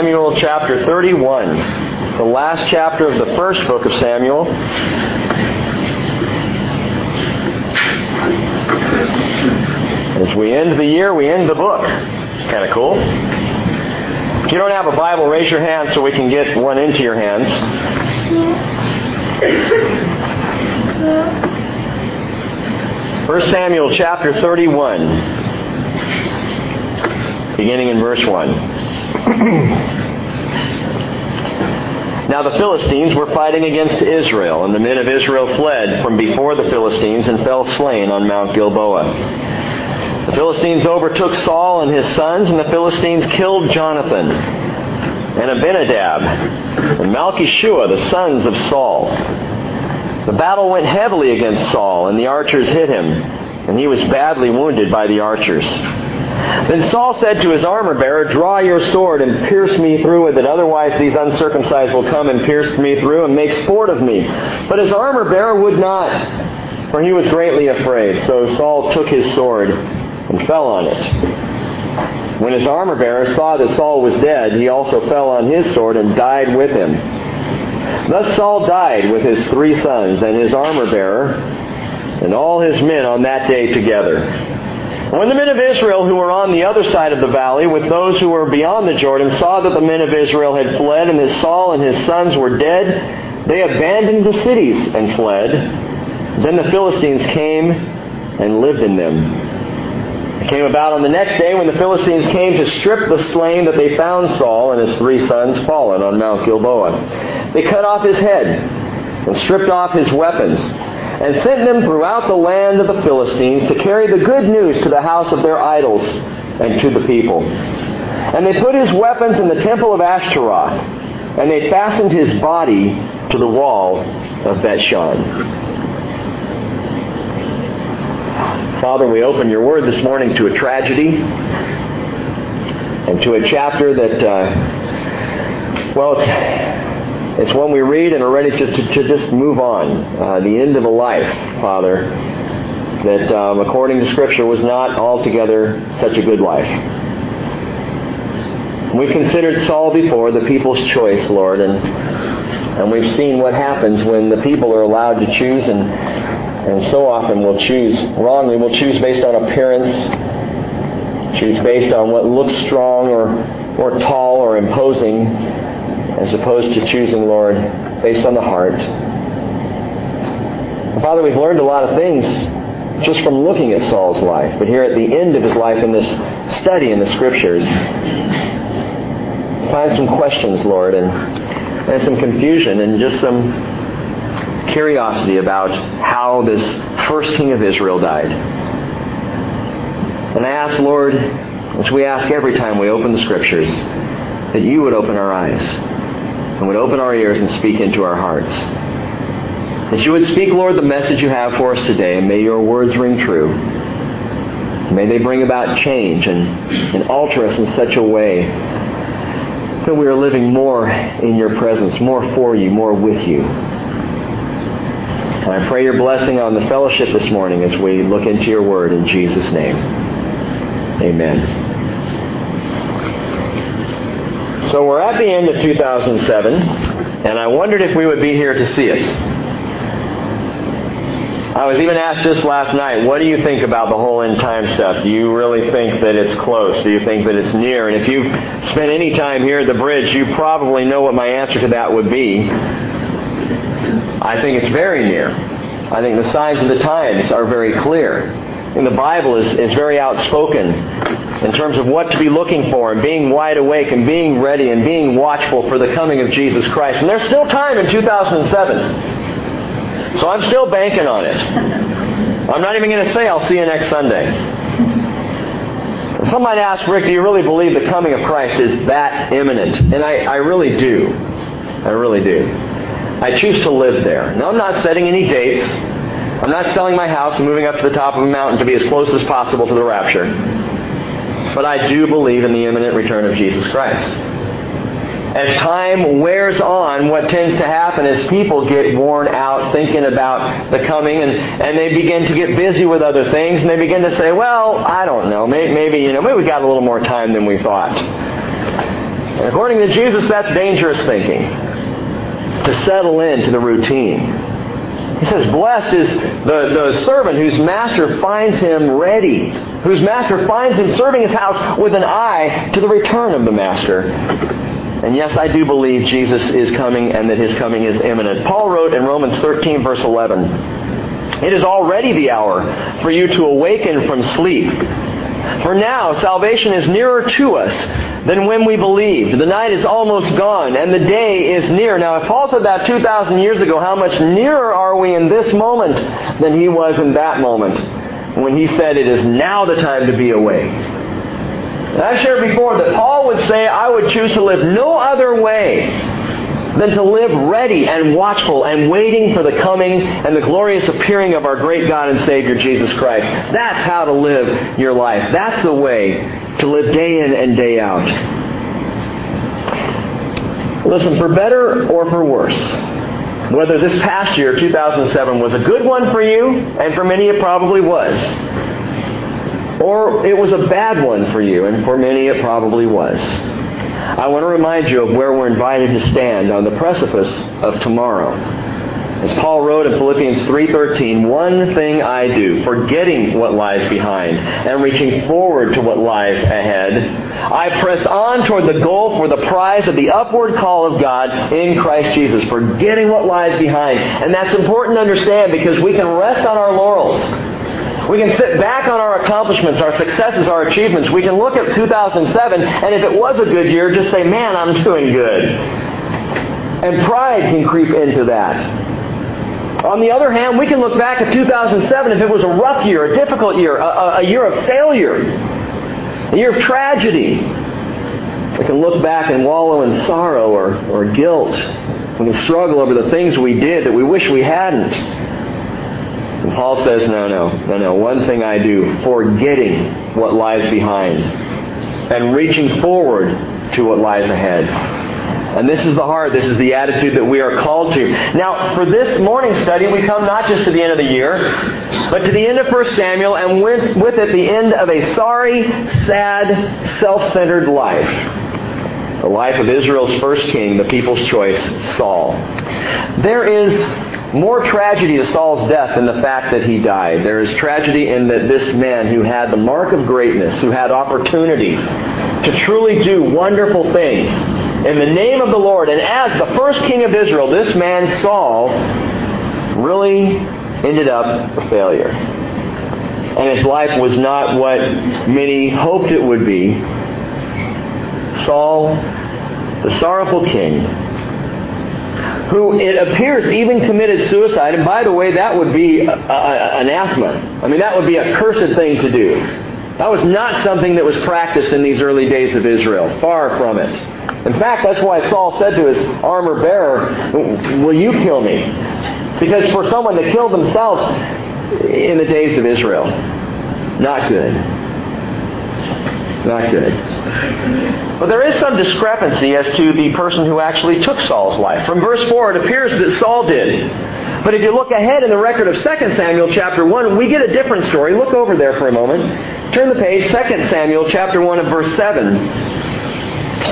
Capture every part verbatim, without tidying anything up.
Samuel chapter thirty-one, the last chapter of the first book of Samuel. As we end the year, we end the book. It's kind of cool. If you don't have a Bible, raise your hand so we can get one into your hands. First Samuel chapter thirty-one, beginning in verse one. Now the Philistines were fighting against Israel, and the men of Israel fled from before the Philistines and fell slain on Mount Gilboa. The Philistines overtook Saul and his sons, and the Philistines killed Jonathan and Abinadab and Malchishua, the sons of Saul. The battle went heavily against Saul, and the archers hit him, and he was badly wounded by the archers. Then Saul said to his armor-bearer, "Draw your sword and pierce me through with it, otherwise these uncircumcised will come and pierce me through and make sport of me." But his armor-bearer would not, for he was greatly afraid. So Saul took his sword and fell on it. When his armor-bearer saw that Saul was dead, he also fell on his sword and died with him. Thus Saul died with his three sons and his armor-bearer and all his men on that day together. When the men of Israel who were on the other side of the valley with those who were beyond the Jordan saw that the men of Israel had fled and that Saul and his sons were dead, they abandoned the cities and fled. Then the Philistines came and lived in them. It came about on the next day when the Philistines came to strip the slain that they found Saul and his three sons fallen on Mount Gilboa. They cut off his head and stripped off his weapons, and sent them throughout the land of the Philistines to carry the good news to the house of their idols and to the people. And they put his weapons in the temple of Ashtaroth, and they fastened his body to the wall of Beth Shan. Father, we open your word this morning to a tragedy and to a chapter that, uh, well, it's... It's one we read and are ready to, to, to just move on. Uh, the end of a life, Father, that um, according to Scripture was not altogether such a good life. We've considered Saul before, the people's choice, Lord, and and we've seen what happens when the people are allowed to choose, and and so often we'll choose wrongly. We'll choose based on appearance, choose based on what looks strong or, or tall or imposing, as opposed to choosing, Lord, based on the heart. Father, we've learned a lot of things just from looking at Saul's life, but here at the end of his life in this study in the Scriptures, find some questions, Lord, and, and some confusion and just some curiosity about how this first king of Israel died. And I ask, Lord, as we ask every time we open the Scriptures, that you would open our eyes and would open our ears and speak into our hearts. That you would speak, Lord, the message you have for us today, and may your words ring true. May they bring about change and, and alter us in such a way that we are living more in your presence, more for you, more with you. And I pray your blessing on the fellowship this morning as we look into your word in Jesus' name. Amen. So we're at the end of two thousand seven, and I wondered if we would be here to see it. I was even asked just last night, what do you think about the whole end time stuff? Do you really think that it's close? Do you think that it's near? And if you've spent any time here at the bridge, you probably know what my answer to that would be. I think it's very near. I think the signs of the times are very clear. And the Bible is, is very outspoken in terms of what to be looking for and being wide awake and being ready and being watchful for the coming of Jesus Christ. And there's still time in two thousand seven. So I'm still banking on it. I'm not even going to say I'll see you next Sunday. Some might ask, Rick, do you really believe the coming of Christ is that imminent? And I, I really do. I really do. I choose to live there. Now, I'm not setting any dates. I'm not selling my house and moving up to the top of a mountain to be as close as possible to the rapture. But I do believe in the imminent return of Jesus Christ. As time wears on, what tends to happen is people get worn out thinking about the coming, and, and they begin to get busy with other things, and they begin to say, well, I don't know, maybe, maybe you know, maybe we got a little more time than we thought. And according to Jesus, that's dangerous thinking, to settle into the routine. He says, blessed is the, the servant whose master finds him ready, whose master finds him serving his house with an eye to the return of the master. And yes, I do believe Jesus is coming and that his coming is imminent. Paul wrote in Romans thirteen, verse eleven, "It is already the hour for you to awaken from sleep. For now, salvation is nearer to us than when we believed. The night is almost gone, and the day is near." Now, if Paul said that two thousand years ago, how much nearer are we in this moment than he was in that moment when he said, "It is now the time to be awake"? And I've shared before that Paul would say, "I would choose to live no other way than to live ready and watchful and waiting for the coming and the glorious appearing of our great God and Savior, Jesus Christ." That's how to live your life. That's the way to live day in and day out. Listen, for better or for worse, whether this past year, two thousand seven, was a good one for you, and for many it probably was, or it was a bad one for you, and for many it probably was, I want to remind you of where we're invited to stand on the precipice of tomorrow. As Paul wrote in Philippians three thirteen, "One thing I do, forgetting what lies behind and reaching forward to what lies ahead, I press on toward the goal for the prize of the upward call of God in Christ Jesus," forgetting what lies behind. And that's important to understand, because we can rest on our laurels. We can sit back on our accomplishments, our successes, our achievements. We can look at two thousand seven, and if it was a good year, just say, "Man, I'm doing good." And pride can creep into that. On the other hand, we can look back at two thousand seven, if it was a rough year, a difficult year, a, a year of failure, a year of tragedy. We can look back and wallow in sorrow or, or guilt. We can struggle over the things we did that we wish we hadn't. And Paul says, no, no, no, no. "One thing I do, forgetting what lies behind and reaching forward to what lies ahead." And this is the heart, this is the attitude that we are called to. Now, for this morning study, we come not just to the end of the year, but to the end of First Samuel, and with, with it the end of a sorry, sad, self-centered life. The life of Israel's first king, the people's choice, Saul. There is more tragedy to Saul's death than the fact that he died. There is tragedy in that this man who had the mark of greatness, who had opportunity to truly do wonderful things in the name of the Lord, and as the first king of Israel, this man Saul really ended up a failure. And his life was not what many hoped it would be. Saul, the sorrowful king, who it appears even committed suicide. And by the way, that would be a, a, anathema. I mean, that would be a cursed thing to do. That was not something that was practiced in these early days of Israel. Far from it. In fact, that's why Saul said to his armor bearer, "Will you kill me?" Because for someone to kill themselves in the days of Israel, not good. Not good. But there is some discrepancy as to the person who actually took Saul's life. From verse four, it appears that Saul did. But if you look ahead in the record of Second Samuel chapter one, we get a different story. Look over there for a moment. Turn the page, Second Samuel chapter one and verse seven.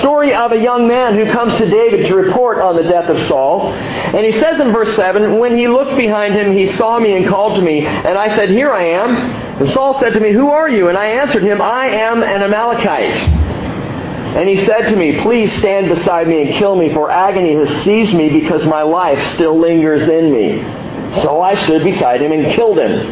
Story of a young man who comes to David to report on the death of Saul. And he says in verse seven, "When he looked behind him, he saw me and called to me. And I said, 'Here I am.' And Saul said to me, 'Who are you?' And I answered him, 'I am an Amalekite.' And he said to me, 'Please stand beside me and kill me, for agony has seized me because my life still lingers in me.' So I stood beside him and killed him,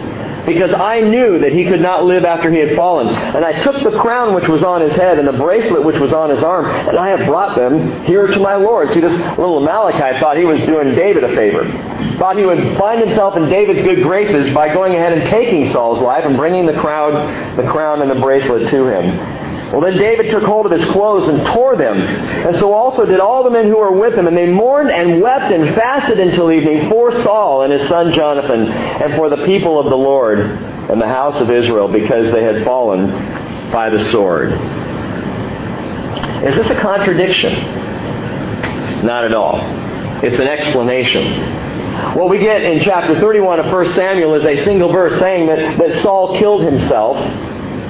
because I knew that he could not live after he had fallen. And I took the crown which was on his head and the bracelet which was on his arm, and I have brought them here to my Lord." See, this little Amalekite thought he was doing David a favor. Thought he would find himself in David's good graces by going ahead and taking Saul's life and bringing the crown, the crown and the bracelet to him. Well, then David took hold of his clothes and tore them. And so also did all the men who were with him. And they mourned and wept and fasted until evening for Saul and his son Jonathan, and for the people of the Lord and the house of Israel, because they had fallen by the sword. Is this a contradiction? Not at all. It's an explanation. What we get in chapter thirty-one of First Samuel is a single verse saying that, that Saul killed himself.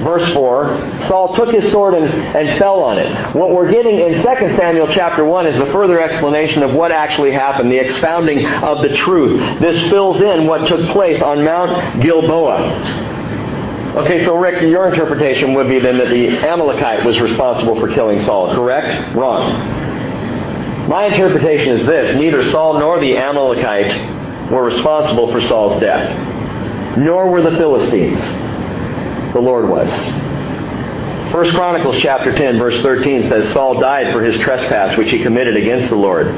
Verse four, Saul took his sword and, and fell on it. What we're getting in Second Samuel chapter one is the further explanation of what actually happened, the expounding of the truth. This fills in what took place on Mount Gilboa. Okay, so Rick, your interpretation would be then that the Amalekite was responsible for killing Saul, correct? Wrong. My interpretation is this. Neither Saul nor the Amalekite were responsible for Saul's death, nor were the Philistines. The Lord was. First Chronicles chapter ten verse thirteen says, Saul died for his trespass which he committed against the Lord,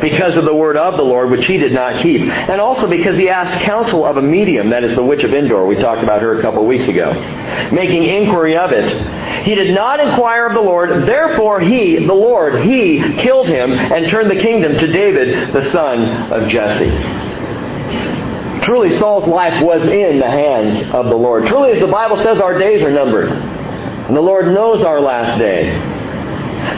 because of the word of the Lord which he did not keep, and also because he asked counsel of a medium, that is the witch of Endor. We talked about her a couple of weeks ago, making inquiry of it. He did not inquire of the Lord, therefore he, the Lord, he killed him and turned the kingdom to David, the son of Jesse. Truly, Saul's life was in the hands of the Lord. Truly, as the Bible says, our days are numbered, and the Lord knows our last day.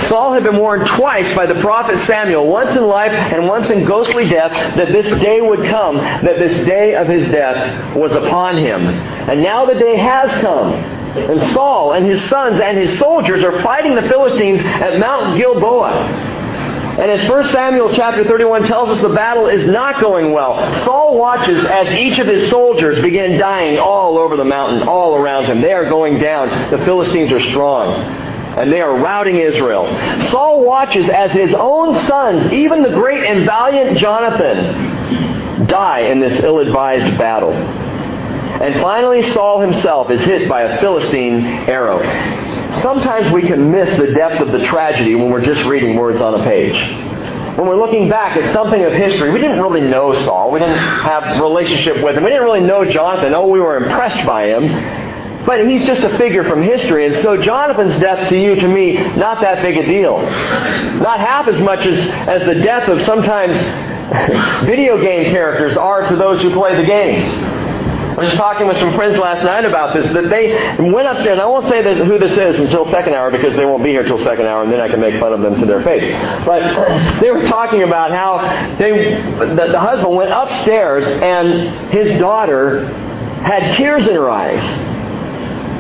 Saul had been warned twice by the prophet Samuel, once in life and once in ghostly death, that this day would come, that this day of his death was upon him. And now the day has come, and Saul and his sons and his soldiers are fighting the Philistines at Mount Gilboa. And as First Samuel chapter thirty-one tells us, the battle is not going well. Saul watches as each of his soldiers begin dying all over the mountain, all around him. They are going down. The Philistines are strong, and they are routing Israel. Saul watches as his own sons, even the great and valiant Jonathan, die in this ill-advised battle. And finally, Saul himself is hit by a Philistine arrow. Sometimes we can miss the depth of the tragedy when we're just reading words on a page. When we're looking back at something of history, we didn't really know Saul. We didn't have a relationship with him. We didn't really know Jonathan. Oh, we were impressed by him. But he's just a figure from history. And so Jonathan's death to you, to me, not that big a deal. Not half as much as, as the death of sometimes video game characters are to those who play the games. I was talking with some friends last night about this, that they went upstairs, and I won't say this, who this is until second hour, because they won't be here till second hour, and then I can make fun of them to their face. But they were talking about how they, the, the husband went upstairs, and his daughter had tears in her eyes.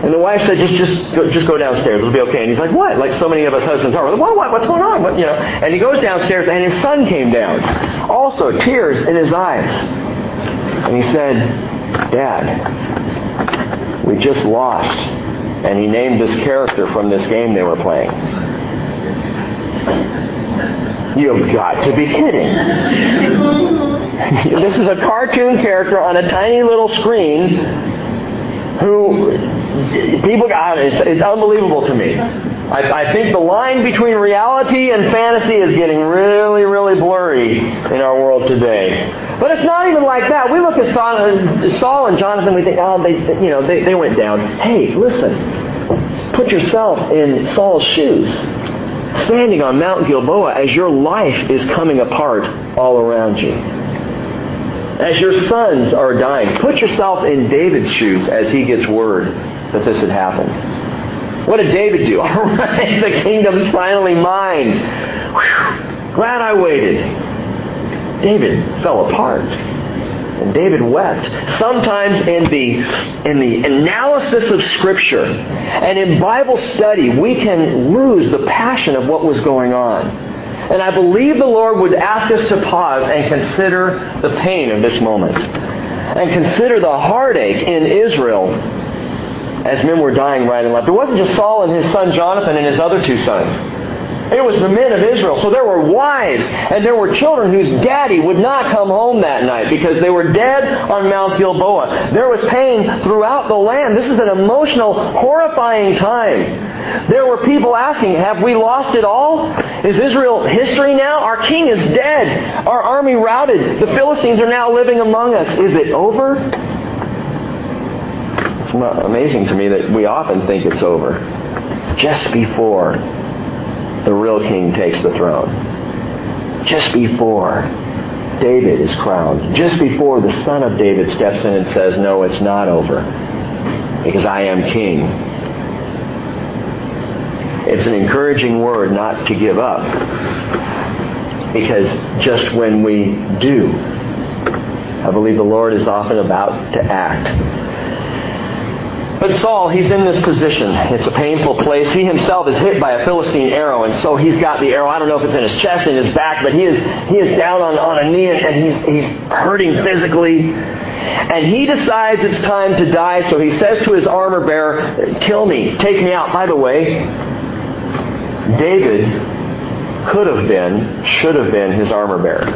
And the wife said, just just go, just go downstairs, it'll be okay. And he's like, what? Like so many of us husbands are. What, what, what's going on? What, you know? And he goes downstairs, and his son came down. Also, tears in his eyes. And he said, Dad, we just lost. And he named this character from this game they were playing. You've got to be kidding. This is a cartoon character on a tiny little screen who people got. It's, it's unbelievable to me. I, I think the line between reality and fantasy is getting really, really blurry in our world today. But it's not even like that. We look at Saul and Jonathan, we think, oh, they, you know, they, they went down. Hey, listen, put yourself in Saul's shoes, standing on Mount Gilboa as your life is coming apart all around you, as your sons are dying. Put yourself in David's shoes as he gets word that this had happened. What did David do? All right, the kingdom's finally mine. Whew, glad I waited. David fell apart. And David wept. Sometimes in the, in the analysis of Scripture and in Bible study, we can lose the passion of what was going on. And I believe the Lord would ask us to pause and consider the pain of this moment. And consider the heartache in Israel as men were dying right and left. It wasn't just Saul and his son Jonathan and his other two sons. It was the men of Israel. So there were wives and there were children whose daddy would not come home that night because they were dead on Mount Gilboa. There was pain throughout the land. This is an emotional, horrifying time. There were people asking, have we lost it all? Is Israel history now? Our king is dead. Our army routed. The Philistines are now living among us. Is it over? It's amazing to me that we often think it's over just before the real king takes the throne. Just before David is crowned. Just before the son of David steps in and says, no, it's not over because I am king. It's an encouraging word not to give up, because just when we do, I believe the Lord is often about to act. But Saul, he's in this position. It's a painful place. He himself is hit by a Philistine arrow, and so he's got the arrow. I don't know if it's in his chest, in his back, but he is he is down on, on a knee, and, and he's, he's hurting physically. And he decides it's time to die, so he says to his armor bearer, "Kill me, take me out." By the way, David could have been, should have been his armor bearer.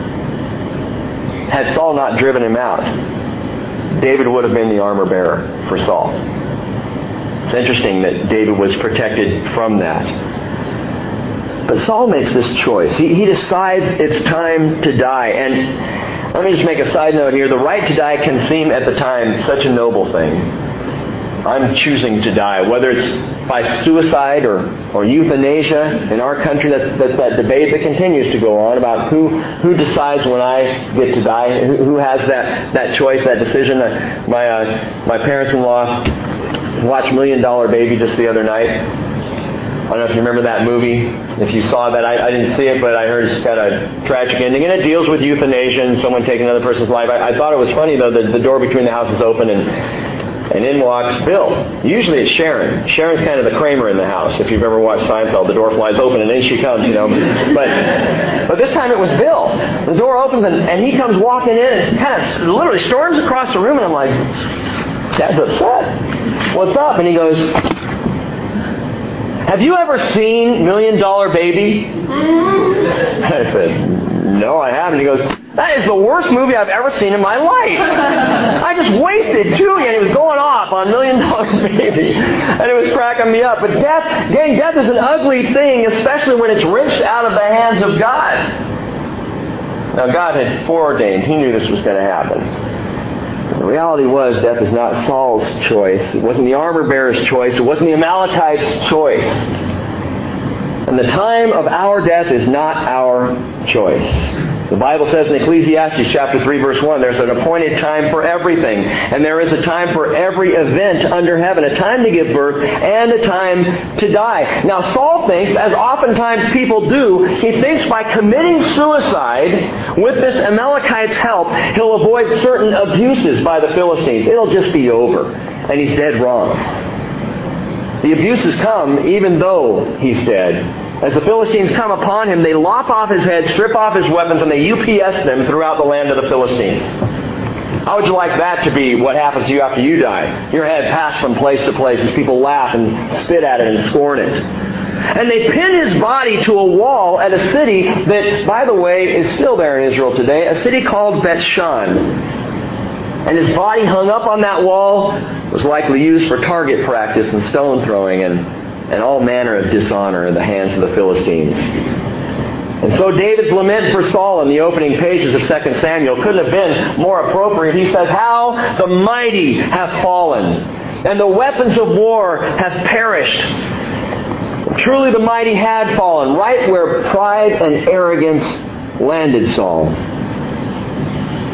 Had Saul not driven him out, David would have been the armor bearer for Saul. It's interesting that David was protected from that. But Saul makes this choice. He, he decides it's time to die. And let me just make a side note here. The right to die can seem at the time such a noble thing. I'm choosing to die. Whether it's by suicide or, or euthanasia in our country, that's, that's that debate that continues to go on about who, who decides when I get to die, who, who has that, that choice, that decision. My, uh, my parents-in-law watched Million Dollar Baby just the other night. I don't know if you remember that movie. If you saw that, I, I didn't see it, but I heard it's got a tragic ending. And it deals with euthanasia and someone taking another person's life. I, I thought it was funny, though, that the door between the houses open and and in walks Bill. Usually it's Sharon. Sharon's kind of the Kramer in the house. If you've ever watched Seinfeld, the door flies open and in she comes, you know. But but this time it was Bill. The door opens and, and he comes walking in and kind of literally storms across the room. And I'm like, Dad's upset. What's up? And he goes, "Have you ever seen Million Dollar Baby?" I said, "No, I haven't." He goes, "That is the worst movie I've ever seen in my life. I just wasted two." And he was going off on Million Dollar Baby. And it was cracking me up. But death, gang, death is an ugly thing, especially when it's wrenched out of the hands of God. Now, God had foreordained. He knew this was going to happen. The reality was death is not Saul's choice. It wasn't the armor bearer's choice. It wasn't the Amalekite's choice. And the time of our death is not our choice. The Bible says in Ecclesiastes chapter three, verse one, there's an appointed time for everything. And there is a time for every event under heaven. A time to give birth and a time to die. Now Saul thinks, as oftentimes people do, he thinks by committing suicide with this Amalekite's help, he'll avoid certain abuses by the Philistines. It'll just be over. And he's dead wrong. The abuses come even though he's dead. As the Philistines come upon him, they lop off his head, strip off his weapons, and they U P S them throughout the land of the Philistines. How would you like that to be what happens to you after you die? Your head passed from place to place as people laugh and spit at it and scorn it. And they pin his body to a wall at a city that, by the way, is still there in Israel today, a city called Beth Shan. And his body hung up on that wall was likely used for target practice and stone throwing and and all manner of dishonor in the hands of the Philistines. And so David's lament for Saul in the opening pages of Second Samuel couldn't have been more appropriate. He says, "How the mighty have fallen, and the weapons of war have perished." Truly the mighty had fallen, right where pride and arrogance landed Saul.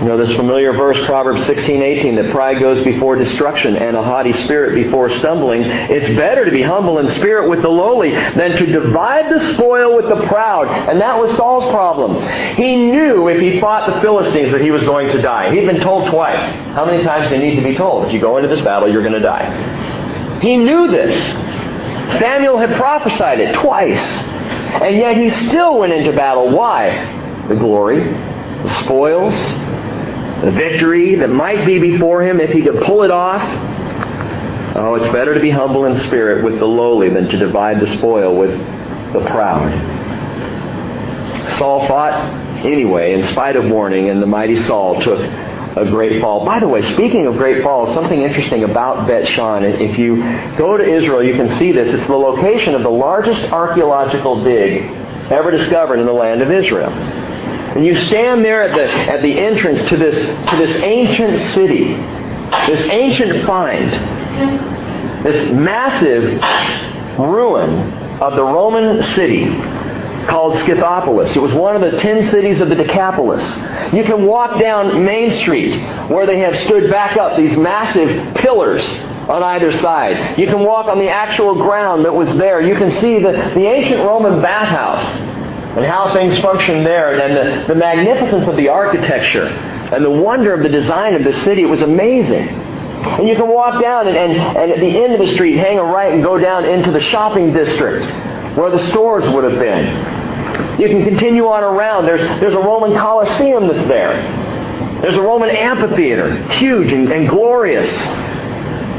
You know this familiar verse, Proverbs sixteen eighteen, that pride goes before destruction and a haughty spirit before stumbling. It's better to be humble in spirit with the lowly than to divide the spoil with the proud. And that was Saul's problem. He knew if he fought the Philistines that he was going to die. He'd been told twice. How many times do you need to be told? If you go into this battle, you're going to die. He knew this. Samuel had prophesied it twice. And yet he still went into battle. Why? The glory, the spoils, the victory that might be before him if he could pull it off. Oh, it's better to be humble in spirit with the lowly than to divide the spoil with the proud. Saul fought anyway, in spite of warning, and the mighty Saul took a great fall. By the way, speaking of great falls, something interesting about Beth Shan. If you go to Israel, you can see this. It's the location of the largest archaeological dig ever discovered in the land of Israel. And you stand there at the at the entrance to this to this ancient city, this ancient find, this massive ruin of the Roman city called Scythopolis. It was one of the ten cities of the Decapolis. You can walk down Main Street where they have stood back up these massive pillars on either side. You can walk on the actual ground that was there. You can see the, the ancient Roman bathhouse and how things function there, and the, the magnificence of the architecture and the wonder of the design of the city. It was amazing. And you can walk down and, and, and at the end of the street, hang a right and go down into the shopping district where the stores would have been. You can continue on around. There's, there's a Roman Colosseum that's there. There's a Roman amphitheater, huge and, and glorious.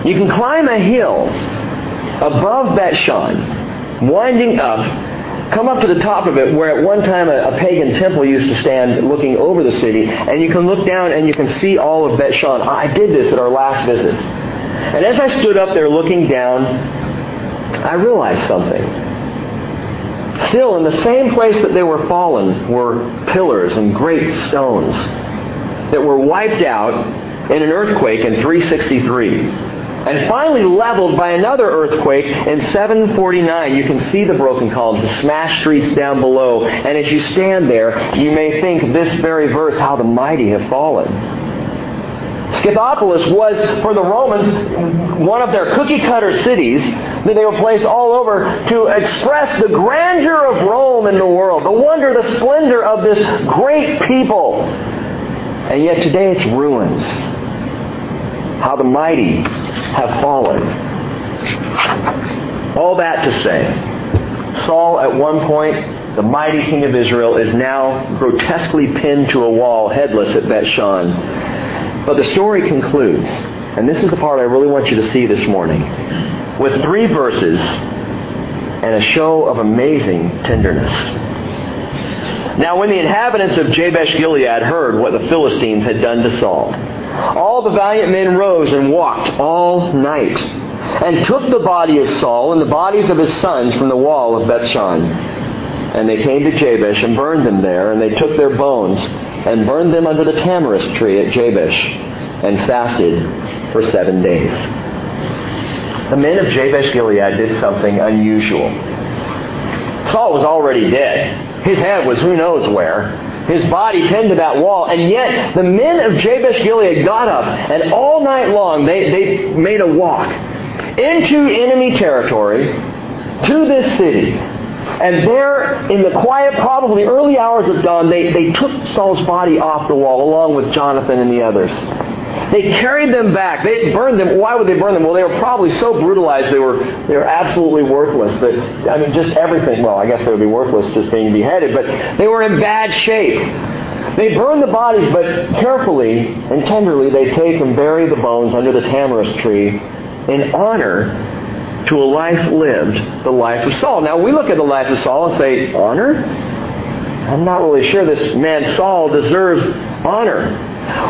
You can climb a hill above Beth Shan, winding up, come up to the top of it where at one time a, a pagan temple used to stand looking over the city, and you can look down and you can see all of Beth Shan. I did this at our last visit. And as I stood up there looking down, I realized something. Still, in the same place that they were fallen were pillars and great stones that were wiped out in an earthquake in three sixty-three. And finally leveled by another earthquake in seven forty-nine. You can see the broken columns, the smashed streets down below. And as you stand there, you may think this very verse, how the mighty have fallen. Scythopolis was, for the Romans, one of their cookie-cutter cities that they were placed all over to express the grandeur of Rome in the world, the wonder, the splendor of this great people. And yet today it's ruins. How the mighty have fallen. All that to say, Saul at one point, the mighty king of Israel, is now grotesquely pinned to a wall, headless at Beth Shan. But the story concludes, and this is the part I really want you to see this morning, with three verses and a show of amazing tenderness. Now when the inhabitants of Jabesh Gilead heard what the Philistines had done to Saul, all the valiant men rose and walked all night, and took the body of Saul and the bodies of his sons from the wall of Beth Shan. And they came to Jabesh and burned them there, and they took their bones and burned them under the tamarisk tree at Jabesh, and fasted for seven days. The men of Jabesh Gilead did something unusual. Saul was already dead. His head was who knows where. His body pinned to that wall. And yet, the men of Jabesh Gilead got up, and all night long they, they made a walk into enemy territory to this city. And there, in the quiet, probably early hours of dawn, they, they took Saul's body off the wall, along with Jonathan and the others. They carried them back. They burned them. Why would they burn them? Well, they were probably so brutalized they were they were absolutely worthless. That, I mean, just everything. Well, I guess they would be worthless just being beheaded, but they were in bad shape. They burned the bodies, but carefully and tenderly they take and bury the bones under the tamarisk tree in honor to a life lived, the life of Saul. Now, we look at the life of Saul and say, honor? I'm not really sure this man Saul deserves honor.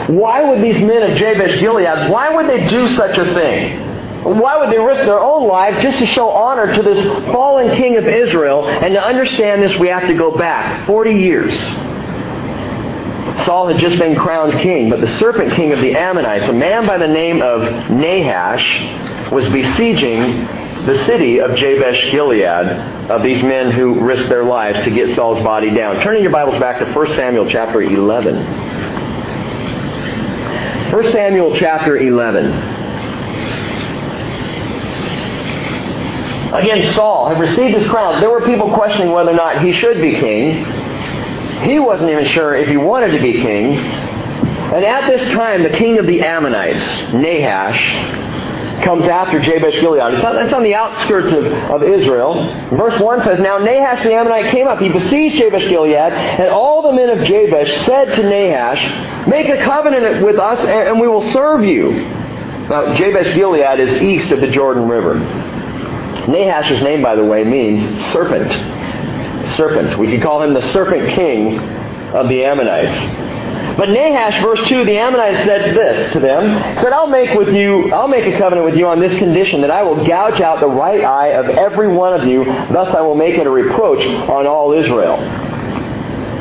Why would these men of Jabesh Gilead, why would they do such a thing? Why would they risk their own lives just to show honor to this fallen king of Israel? And to understand this, we have to go back forty years. Saul had just been crowned king, but the serpent king of the Ammonites, a man by the name of Nahash, was besieging the city of Jabesh Gilead, of these men who risked their lives to get Saul's body down. Turning your Bibles back to First Samuel chapter eleven. First Samuel chapter eleven. Again, Saul had received his crown. There were people questioning whether or not he should be king. He wasn't even sure if he wanted to be king. And at this time, the king of the Ammonites, Nahash, comes after Jabesh Gilead. It's on, it's on the outskirts of, of Israel. Verse one says, Now Nahash the Ammonite came up. He besieged Jabesh Gilead, and all the men of Jabesh said to Nahash, Make a covenant with us, and we will serve you. Now, Jabesh Gilead is east of the Jordan River. Nahash's name, by the way, means serpent. Serpent. We could call him the serpent king of the Ammonites. But Nahash, verse two, the Ammonites said this to them. He said, I'll make with you, I'll make a covenant with you on this condition, that I will gouge out the right eye of every one of you. Thus I will make it a reproach on all Israel.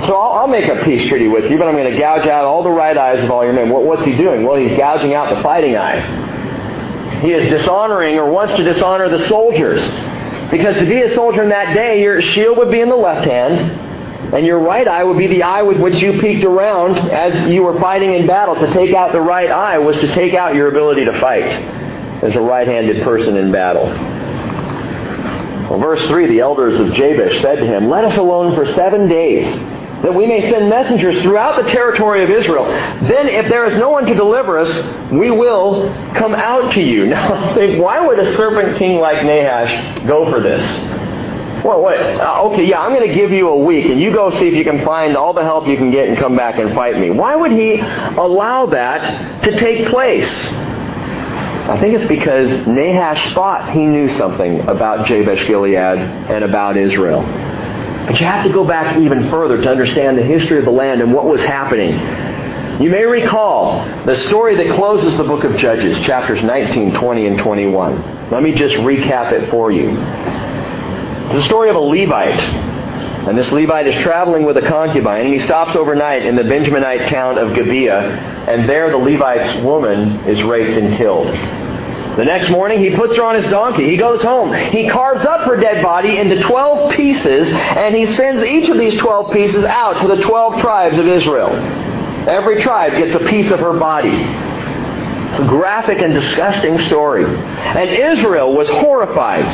So I'll, I'll make a peace treaty with you, but I'm going to gouge out all the right eyes of all your men. What, what's he doing? Well, he's gouging out the fighting eye. He is dishonoring, or wants to dishonor, the soldiers. Because to be a soldier in that day, your shield would be in the left hand, and your right eye would be the eye with which you peeked around as you were fighting in battle. To take out the right eye was to take out your ability to fight as a right-handed person in battle. Well, verse three, the elders of Jabesh said to him, Let us alone for seven days. that we may send messengers throughout the territory of Israel. Then if there is no one to deliver us, we will come out to you. Now, think, why would a serpent king like Nahash go for this? Well, wait, uh, okay, yeah, I'm going to give you a week, and you go see if you can find all the help you can get and come back and fight me. Why would he allow that to take place? I think it's because Nahash thought he knew something about Jabesh Gilead and about Israel. But you have to go back even further to understand the history of the land and what was happening. You may recall the story that closes the book of Judges, chapters nineteen, twenty, and twenty-one. Let me just recap it for you. The story of a Levite. And this Levite is traveling with a concubine, and he stops overnight in the Benjaminite town of Gibeah, and there the Levite's woman is raped and killed. The next morning, he puts her on his donkey. He goes home. He carves up her dead body into twelve pieces, and he sends each of these twelve pieces out to the twelve tribes of Israel. Every tribe gets a piece of her body. It's a graphic and disgusting story. And Israel was horrified.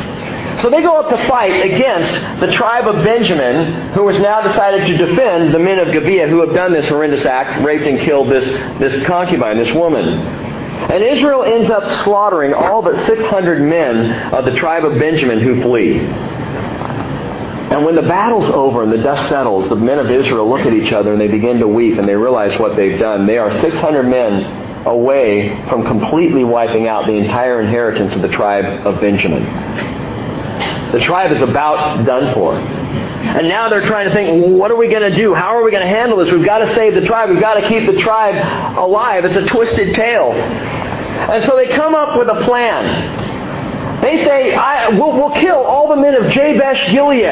So they go up to fight against the tribe of Benjamin, who has now decided to defend the men of Gibeah who have done this horrendous act, raped and killed this, this concubine, this woman. And Israel ends up slaughtering all but six hundred men of the tribe of Benjamin who flee. And when the battle's over and the dust settles, the men of Israel look at each other and they begin to weep and they realize what they've done. They are six hundred men away from completely wiping out the entire inheritance of the tribe of Benjamin. The tribe is about done for. And now they're trying to think, what are we going to do? How are we going to handle this? We've got to save the tribe. We've got to keep the tribe alive. It's a twisted tale. And so they come up with a plan. They say, I, we'll, we'll kill all the men of Jabesh Gilead.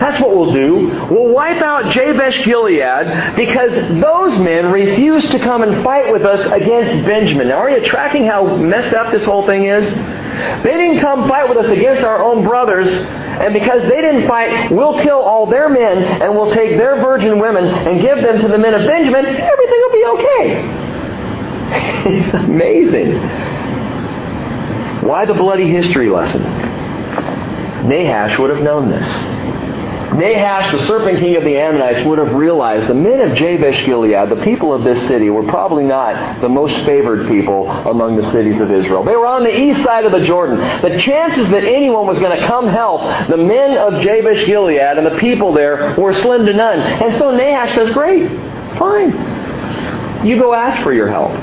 That's what we'll do. We'll wipe out Jabesh Gilead because those men refused to come and fight with us against Benjamin. Now, are you tracking how messed up this whole thing is? They didn't come fight with us against our own brothers, and because they didn't fight, we'll kill all their men and we'll take their virgin women and give them to the men of Benjamin. Everything will be okay. It's amazing. Why the bloody history lesson? Nahash would have known this. Nahash, the serpent king of the Ammonites, would have realized the men of Jabesh Gilead, the people of this city, were probably not the most favored people among the cities of Israel. They were on the east side of the Jordan. The chances that anyone was going to come help the men of Jabesh Gilead and the people there were slim to none. And so Nahash says, great, fine. You go ask for your help.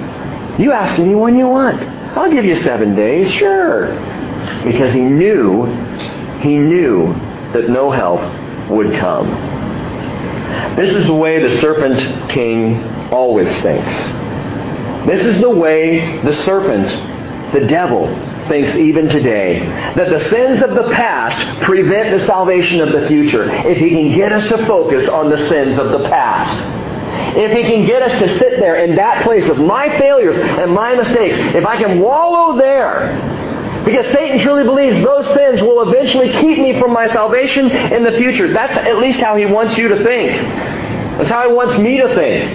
You ask anyone you want. I'll give you seven days, sure. Because he knew, he knew that no help would come. This is the way the serpent king always thinks. This is the way the serpent, the devil, thinks even today. That the sins of the past prevent the salvation of the future. If he can get us to focus on the sins of the past. If he can get us to sit there in that place of my failures and my mistakes. If I can wallow there. Because Satan truly believes those sins will eventually keep me from my salvation in the future. That's at least how he wants you to think. That's how he wants me to think.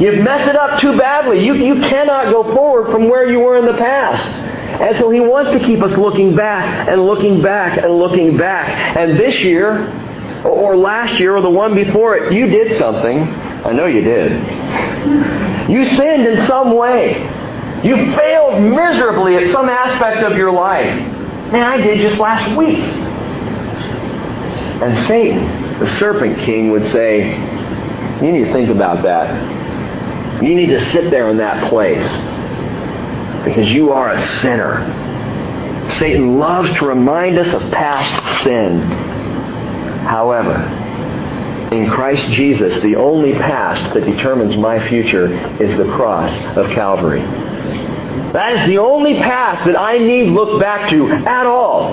You've messed it up too badly. You, you cannot go forward from where you were in the past. And so he wants to keep us looking back and looking back and looking back. And this year, or last year, or the one before it, you did something. I know you did. You sinned in some way. You failed miserably at some aspect of your life. Man, I did just last week. And Satan, the serpent king, would say, you need to think about that. You need to sit there in that place. Because you are a sinner. Satan loves to remind us of past sin. However, in Christ Jesus, the only past that determines my future is the cross of Calvary. That is the only past that I need look back to at all.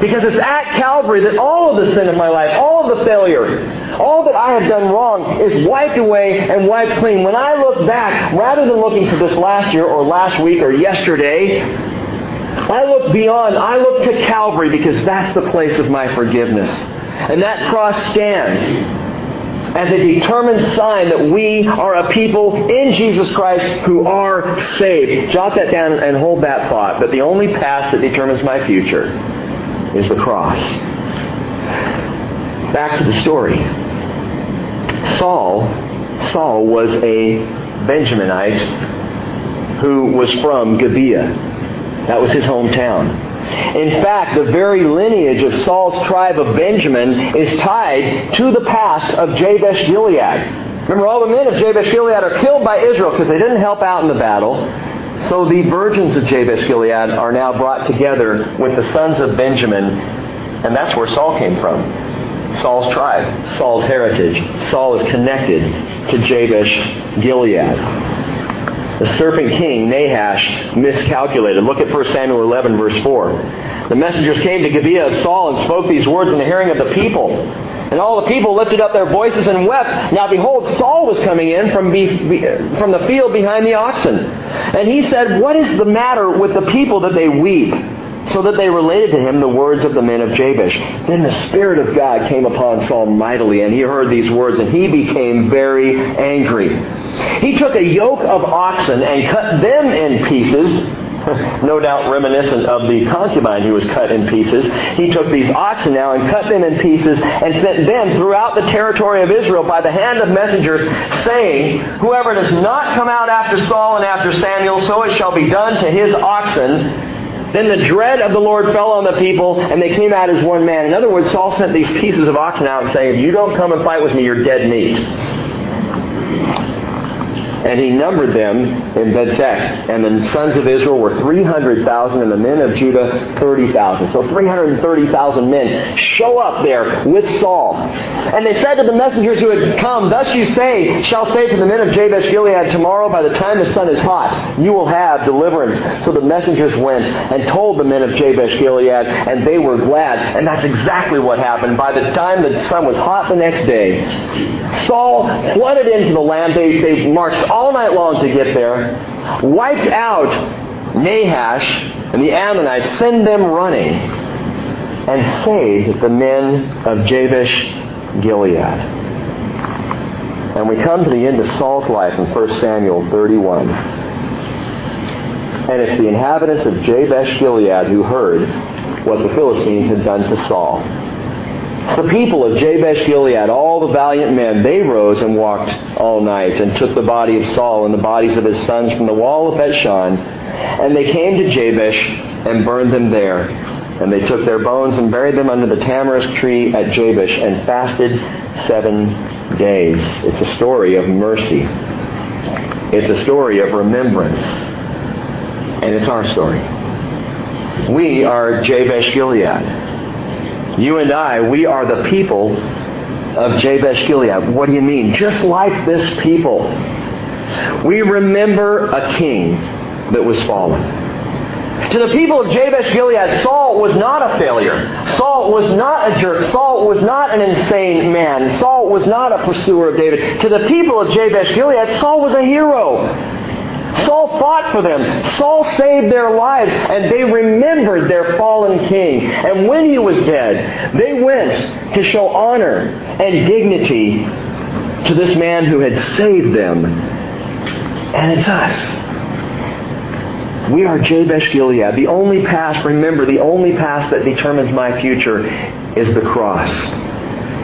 Because it's at Calvary that all of the sin of my life, all of the failure, all that I have done wrong is wiped away and wiped clean. When I look back, rather than looking to this last year or last week or yesterday, I look beyond. I look to Calvary because that's the place of my forgiveness. And that cross stands as a determined sign that we are a people in Jesus Christ who are saved. Jot that down and hold that thought. But the only past that determines my future is the cross. Back to the story. Saul, Saul was a Benjaminite who was from Gibeah. That was his hometown. In fact, the very lineage of Saul's tribe of Benjamin is tied to the past of Jabesh Gilead. Remember, all the men of Jabesh Gilead are killed by Israel because they didn't help out in the battle. So the virgins of Jabesh Gilead are now brought together with the sons of Benjamin, and that's where Saul came from. Saul's tribe, Saul's heritage. Saul is connected to Jabesh Gilead. The serpent king, Nahash, miscalculated. Look at First Samuel eleven, verse four. The messengers came to Gibeah of Saul and spoke these words in the hearing of the people. And all the people lifted up their voices and wept. Now behold, Saul was coming in from, be- be- from the field behind the oxen. And he said, "What is the matter with the people that they weep?" So that they related to him the words of the men of Jabesh. Then the Spirit of God came upon Saul mightily, and he heard these words, and he became very angry. He took a yoke of oxen and cut them in pieces, no doubt reminiscent of the concubine who was cut in pieces. He took these oxen now and cut them in pieces and sent them throughout the territory of Israel by the hand of messengers, saying, "Whoever does not come out after Saul and after Samuel, so it shall be done to his oxen." Then the dread of the Lord fell on the people, and they came out as one man. In other words, Saul sent these pieces of oxen out and saying, "If you don't come and fight with me, you're dead meat." And he numbered them in Bethshan. And the sons of Israel were three hundred thousand, and the men of Judah thirty thousand. So three hundred thirty thousand men show up there with Saul. And they said to the messengers who had come, "Thus you say, shall say to the men of Jabesh Gilead, tomorrow by the time the sun is hot, you will have deliverance." So the messengers went and told the men of Jabesh Gilead, and they were glad. And that's exactly what happened. By the time the sun was hot the next day, Saul flooded into the land. They, they marched all night long to get there, wiped out Nahash and the Ammonites, send them running, and saved the men of Jabesh Gilead. And we come to the end of Saul's life in First Samuel thirty-one. And it's the inhabitants of Jabesh Gilead who heard what the Philistines had done to Saul. The people of Jabesh Gilead, all the valiant men, they rose and walked all night and took the body of Saul and the bodies of his sons from the wall of Beth Shan, and they came to Jabesh and burned them there. And they took their bones and buried them under the tamarisk tree at Jabesh and fasted seven days. It's a story of mercy. It's a story of remembrance. And it's our story. We are Jabesh Gilead. You and I, we are the people of Jabesh Gilead. What do you mean? Just like this people. We remember a king that was fallen. To the people of Jabesh Gilead, Saul was not a failure. Saul was not a jerk. Saul was not an insane man. Saul was not a pursuer of David. To the people of Jabesh Gilead, Saul was a hero. Saul fought for them. Saul saved their lives, and they remembered their fallen king. And when he was dead, they went to show honor and dignity to this man who had saved them. And it's us. We are Jabesh Gilead. The only past, remember, the only past that determines my future is the cross.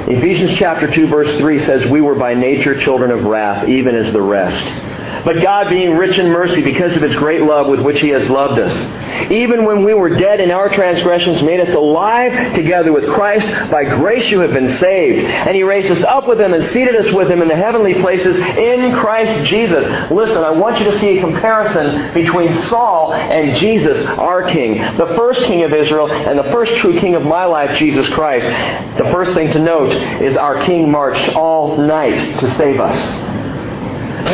Ephesians chapter two, verse three says, "We were by nature children of wrath, even as the rest. But God, being rich in mercy because of His great love with which He has loved us, even when we were dead in our transgressions, made us alive together with Christ. By grace you have been saved. And He raised us up with Him and seated us with Him in the heavenly places in Christ Jesus." Listen, I want you to see a comparison between Saul and Jesus, our King, the first King of Israel and the first true King of my life, Jesus Christ. The first thing to note is our King marched all night to save us.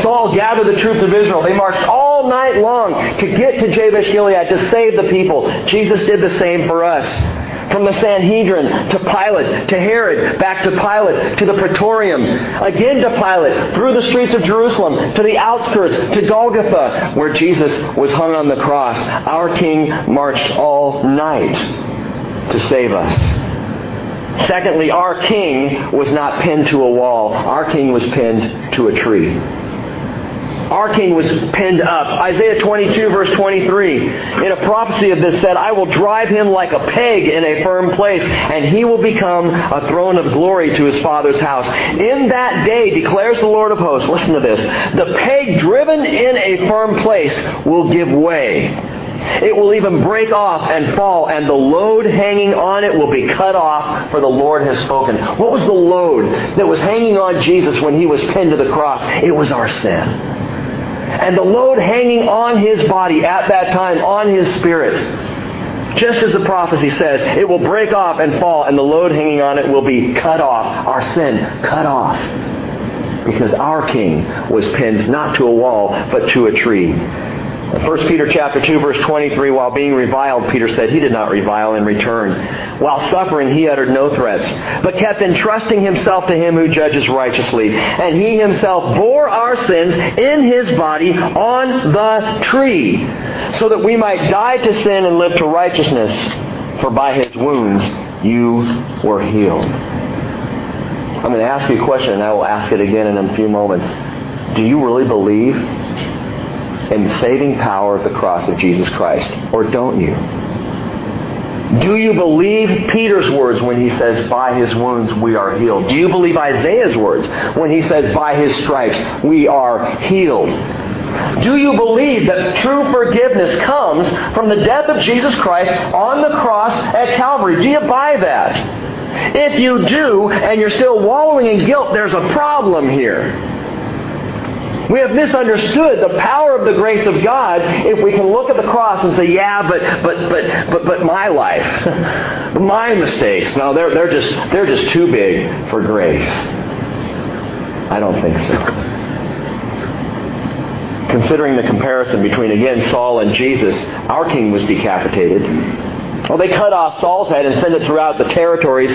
Saul gathered the troops of Israel. They marched all night long to get to Jabesh Gilead to save the people. Jesus did the same for us. From the Sanhedrin to Pilate, to Herod, back to Pilate, to the Praetorium, again to Pilate, through the streets of Jerusalem, to the outskirts, to Golgotha, where Jesus was hung on the cross. Our King marched all night to save us. Secondly, our King was not pinned to a wall. Our King was pinned to a tree. our king was penned up. Isaiah twenty-two, verse twenty-three, in a prophecy of this said, I will drive him like a peg in a firm place, and he will become a throne of glory to his father's house. In that day, declares the Lord of hosts, listen to this, the peg driven in a firm place will give way. It will even break off and fall, and the load hanging on it will be cut off, for the Lord has spoken. What was the load that was hanging on Jesus when he was pinned to the cross? It was our sin. And the load hanging on his body at that time, on his spirit, just as the prophecy says, it will break off and fall, and the load hanging on it will be cut off. Our sin, cut off. Because our king was pinned not to a wall, but to a tree. First Peter chapter two, verse twenty-three, while being reviled, Peter said he did not revile in return. While suffering, he uttered no threats, but kept entrusting himself to him who judges righteously. And he himself bore our sins in his body on the tree, so that we might die to sin and live to righteousness. For by his wounds you were healed. I'm going to ask you a question, and I will ask it again in a few moments. Do you really believe and the saving power of the cross of Jesus Christ? Or don't you? Do you believe Peter's words when he says, by his wounds we are healed? Do you believe Isaiah's words when he says, by his stripes we are healed? Do you believe that true forgiveness comes from the death of Jesus Christ on the cross at Calvary? Do you buy that? If you do, and you're still wallowing in guilt, there's a problem here. We have misunderstood the power of the grace of God if we can look at the cross and say, yeah, but but but but but my life, my mistakes, no, they're they're just they're just too big for grace. I don't think so. Considering the comparison between, again, Saul and Jesus, our king was decapitated. Well, they cut off Saul's head and sent it throughout the territories.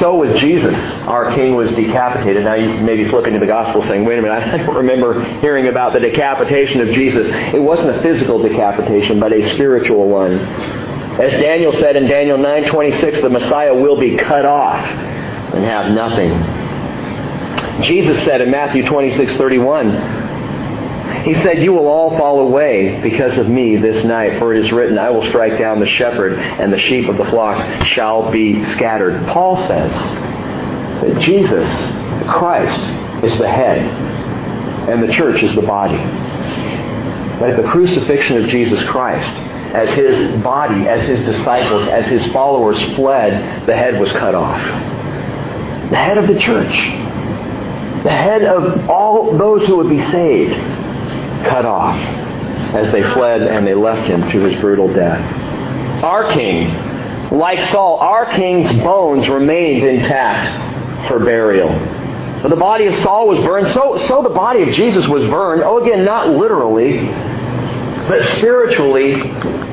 So with Jesus, our king was decapitated. Now you may be flipping to the gospel saying, wait a minute, I don't remember hearing about the decapitation of Jesus. It wasn't a physical decapitation, but a spiritual one. As Daniel said in Daniel nine twenty-six, the Messiah will be cut off and have nothing. Jesus said in Matthew twenty-six thirty-one, he said, you will all fall away because of me this night, for it is written, I will strike down the shepherd, and the sheep of the flock shall be scattered. Paul says that Jesus, Christ, is the head, and the church is the body. But at the crucifixion of Jesus Christ, as his body, as his disciples, as his followers fled, the head was cut off. The head of the church, the head of all those who would be saved, cut off as they fled and they left him to his brutal death. Our king, like Saul, our king's bones remained intact for burial. So the body of Saul was burned, so, so the body of Jesus was burned. Oh, again, not literally, but spiritually,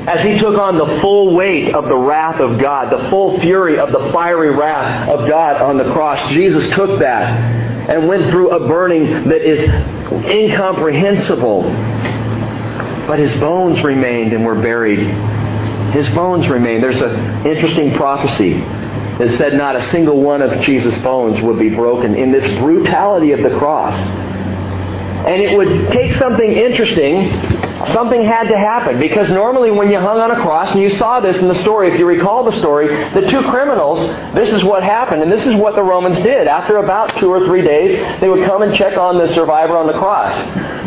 as he took on the full weight of the wrath of God, the full fury of the fiery wrath of God on the cross. Jesus took that and went through a burning that is incomprehensible. But his bones remained and were buried. His bones remained. There's an interesting prophecy that said not a single one of Jesus' bones would be broken in this brutality of the cross. And it would take something interesting. Something had to happen, because normally when you hung on a cross, and you saw this in the story, if you recall the story, the two criminals, this is what happened, and this is what the Romans did. After about two or three days, they would come and check on the survivor on the cross,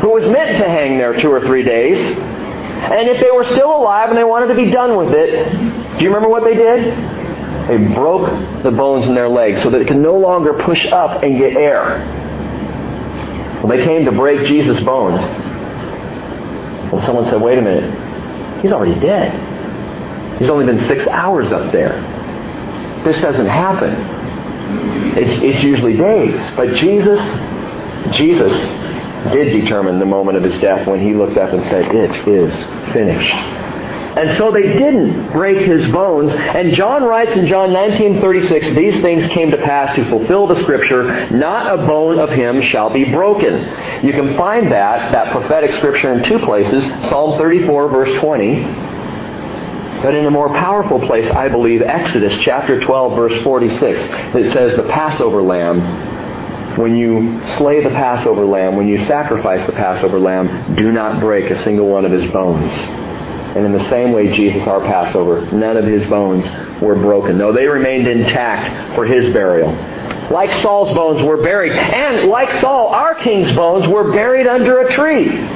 who was meant to hang there two or three days. And if they were still alive and they wanted to be done with it, do you remember what they did? They broke the bones in their legs so that it could no longer push up and get air. Well, they came to break Jesus' bones. And someone said, wait a minute, he's already dead. He's only been six hours up there. This doesn't happen. It's, it's usually days. But Jesus, Jesus did determine the moment of his death when he looked up and said, it is finished. And so they didn't break his bones. And John writes in John nineteen thirty-six, these things came to pass to fulfill the scripture, not a bone of him shall be broken. You can find that, that prophetic scripture in two places, Psalm thirty-four, verse twenty. But in a more powerful place, I believe, Exodus chapter twelve, verse forty-six, it says the Passover lamb when you slay the Passover lamb, when you sacrifice the Passover lamb, do not break a single one of his bones. And in the same way, Jesus, our Passover, none of his bones were broken. No, they remained intact for his burial. Like Saul's bones were buried. And like Saul, our king's bones were buried under a tree.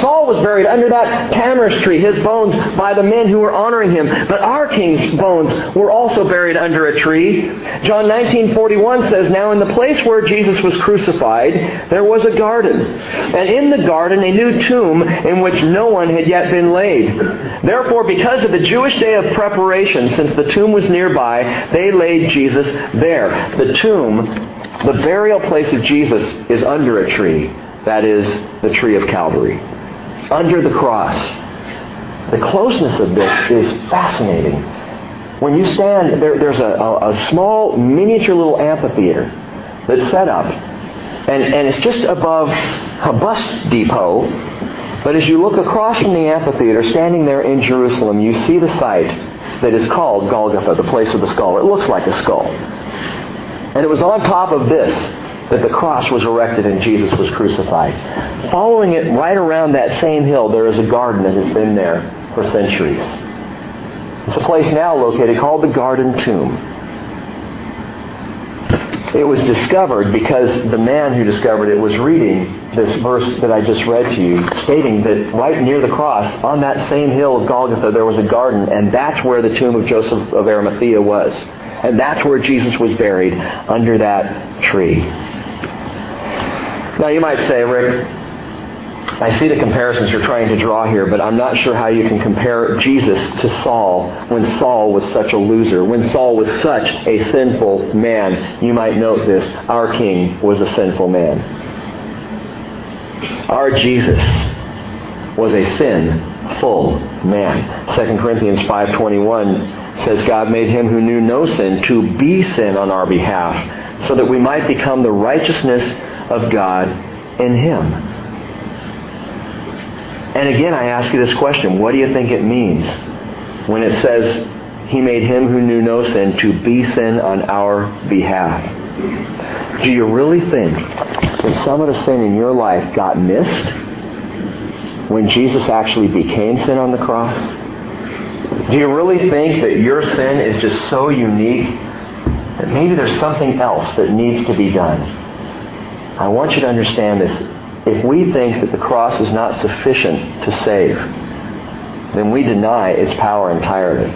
Saul was buried under that tamarisk tree, his bones by the men who were honoring him. But our king's bones were also buried under a tree. John nineteen forty-one says, "Now in the place where Jesus was crucified, there was a garden. And in the garden a new tomb in which no one had yet been laid. Therefore, because of the Jewish day of preparation, since the tomb was nearby, they laid Jesus there." The tomb, the burial place of Jesus, is under a tree. That is the tree of Calvary. Under the cross. The closeness of this is fascinating. When you stand, there, there's a, a, a small miniature little amphitheater that's set up. And, and it's just above a bus depot. But as you look across from the amphitheater, standing there in Jerusalem, you see the site that is called Golgotha, the place of the skull. It looks like a skull. And it was on top of this that the cross was erected and Jesus was crucified. Following it right around that same hill, there is a garden that has been there for centuries. It's a place now located called the Garden Tomb. It was discovered because the man who discovered it was reading this verse that I just read to you, stating that right near the cross, on that same hill of Golgotha, there was a garden, and that's where the tomb of Joseph of Arimathea was. And that's where Jesus was buried, under that tree. Now you might say, "Rick, I see the comparisons you're trying to draw here, but I'm not sure how you can compare Jesus to Saul when Saul was such a loser, when Saul was such a sinful man." You might note this. Our King was a sinful man. Our Jesus was a sinful man. Second Corinthians five twenty-one says, "God made him who knew no sin to be sin on our behalf, so that we might become the righteousness of God in him." And again, I ask you this question. What do you think it means when it says, "He made him who knew no sin to be sin on our behalf"? Do you really think that some of the sin in your life got missed when Jesus actually became sin on the cross? Do you really think that your sin is just so unique that maybe there's something else that needs to be done? I want you to understand this. If we think that the cross is not sufficient to save, then we deny its power entirely.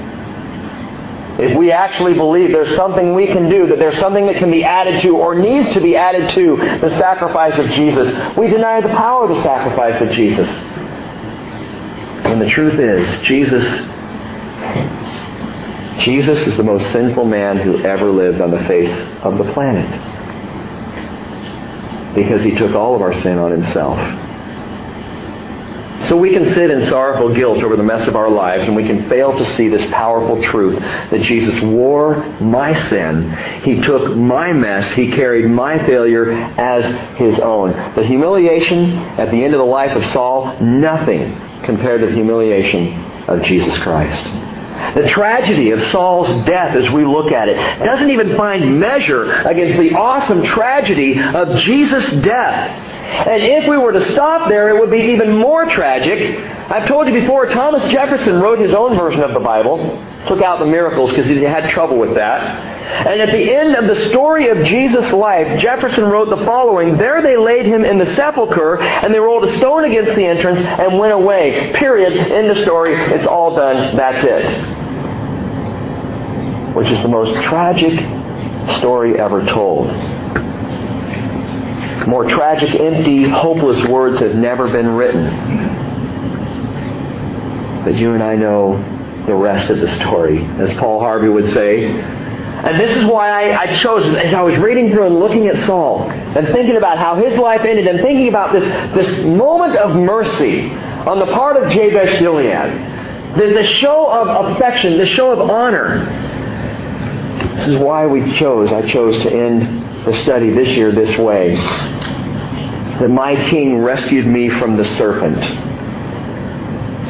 If we actually believe there's something we can do, that there's something that can be added to or needs to be added to the sacrifice of Jesus, we deny the power of the sacrifice of Jesus. And the truth is, Jesus, Jesus is the most sinful man who ever lived on the face of the planet. Because he took all of our sin on himself. So we can sit in sorrowful guilt over the mess of our lives, and we can fail to see this powerful truth that Jesus wore my sin. He took my mess. He carried my failure as his own. The humiliation at the end of the life of Saul, nothing compared to the humiliation of Jesus Christ. The tragedy of Saul's death, as we look at it, doesn't even find measure against the awesome tragedy of Jesus' death. And if we were to stop there, it would be even more tragic. I've told you before, Thomas Jefferson wrote his own version of the Bible, took out the miracles because he had trouble with that. And at the end of the story of Jesus' life, Jefferson wrote the following: "There they laid him in the sepulchre, and they rolled a stone against the entrance and went away." Period. End of story. It's all done. That's it. Which is the most tragic story ever told. More tragic, empty, hopeless words have never been written. But you and I know the rest of the story, as Paul Harvey would say. And this is why I, I chose, as I was reading through and looking at Saul, and thinking about how his life ended, and thinking about this, this moment of mercy on the part of Jabesh Gilead, the, the show of affection, the show of honor. This is why we chose, I chose to end the study this year this way: that my King rescued me from the serpent.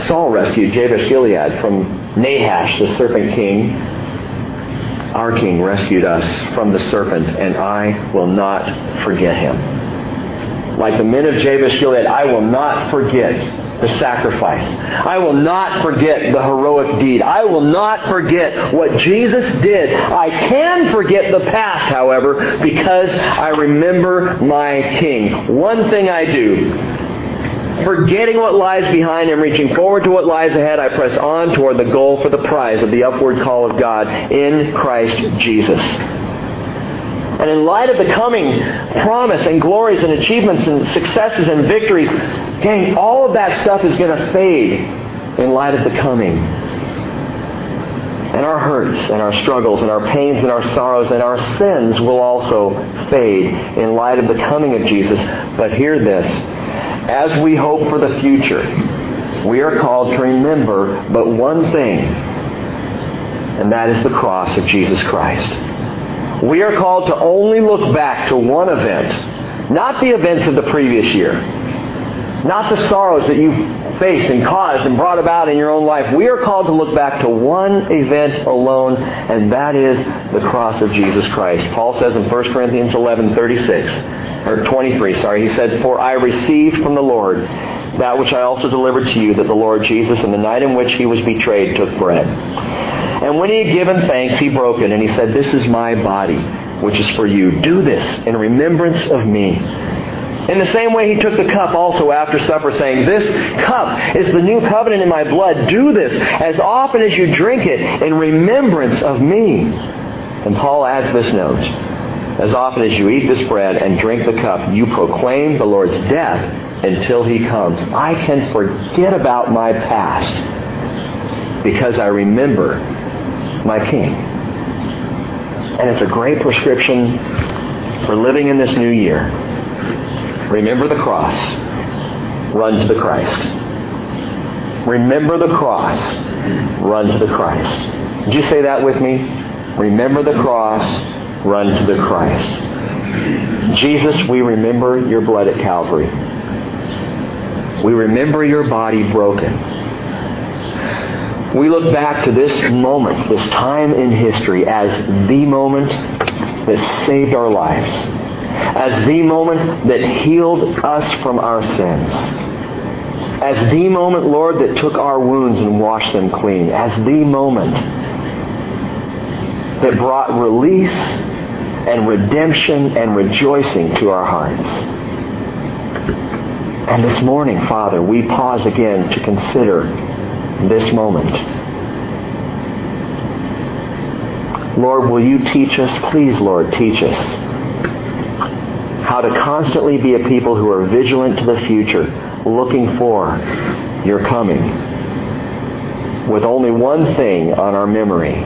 Saul rescued Jabesh Gilead from Nahash, the serpent king. Our King rescued us from the serpent, and I will not forget him. Like the men of Jabesh Gilead, I will not forget the sacrifice. I will not forget the heroic deed. I will not forget what Jesus did. I can forget the past, however, because I remember my King. One thing I do, forgetting what lies behind and reaching forward to what lies ahead, I press on toward the goal for the prize of the upward call of God in Christ Jesus. And in light of the coming promise and glories and achievements and successes and victories, dang, all of that stuff is going to fade in light of the coming. And our hurts and our struggles and our pains and our sorrows and our sins will also fade in light of the coming of Jesus. But hear this. As we hope for the future, we are called to remember but one thing, and that is the cross of Jesus Christ. We are called to only look back to one event, not the events of the previous year, not the sorrows that you've faced and caused and brought about in your own life. We are called to look back to one event alone, and that is the cross of Jesus Christ. Paul says in First Corinthians eleven, thirty-six, or twenty-three, sorry, he said, "For I received from the Lord that which I also delivered to you, that the Lord Jesus, on the night in which he was betrayed, took bread. And when he had given thanks, he broke it, and he said, 'This is my body, which is for you. Do this in remembrance of me.' In the same way, he took the cup also after supper, saying, 'This cup is the new covenant in my blood. Do this, as often as you drink it, in remembrance of me.'" And Paul adds this note, "As often as you eat this bread and drink the cup, you proclaim the Lord's death until he comes." I can forget about my past because I remember my King. And it's a great prescription for living in this new year. Remember the cross. Run to the Christ. Remember the cross. Run to the Christ. Did you say that with me? Remember the cross. Run to the Christ. Jesus, we remember your blood at Calvary. We remember your body broken. We look back to this moment, this time in history, as the moment that saved our lives, as the moment that healed us from our sins, as the moment, Lord, that took our wounds and washed them clean, as the moment that brought release and redemption and rejoicing to our hearts. And this morning, Father, we pause again to consider this moment. Lord, will you teach us? Please, Lord, teach us how to constantly be a people who are vigilant to the future, looking for your coming, with only one thing on our memory,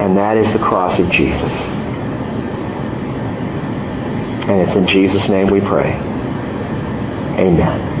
and that is the cross of Jesus. And it's in Jesus' name we pray. Amen.